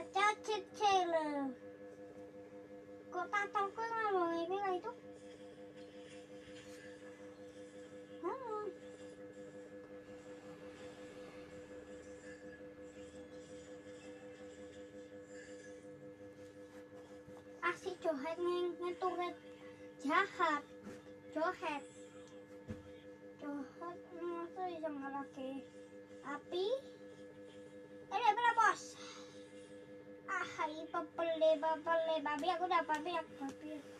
Ada cecele. Kok tatang kok ngomongin bila itu? Asih johet ngeturet jahat. Johet. Johet masa bisa ngelaki api. Ini bener bos. Ah, ini pepele, babi aku udah babi.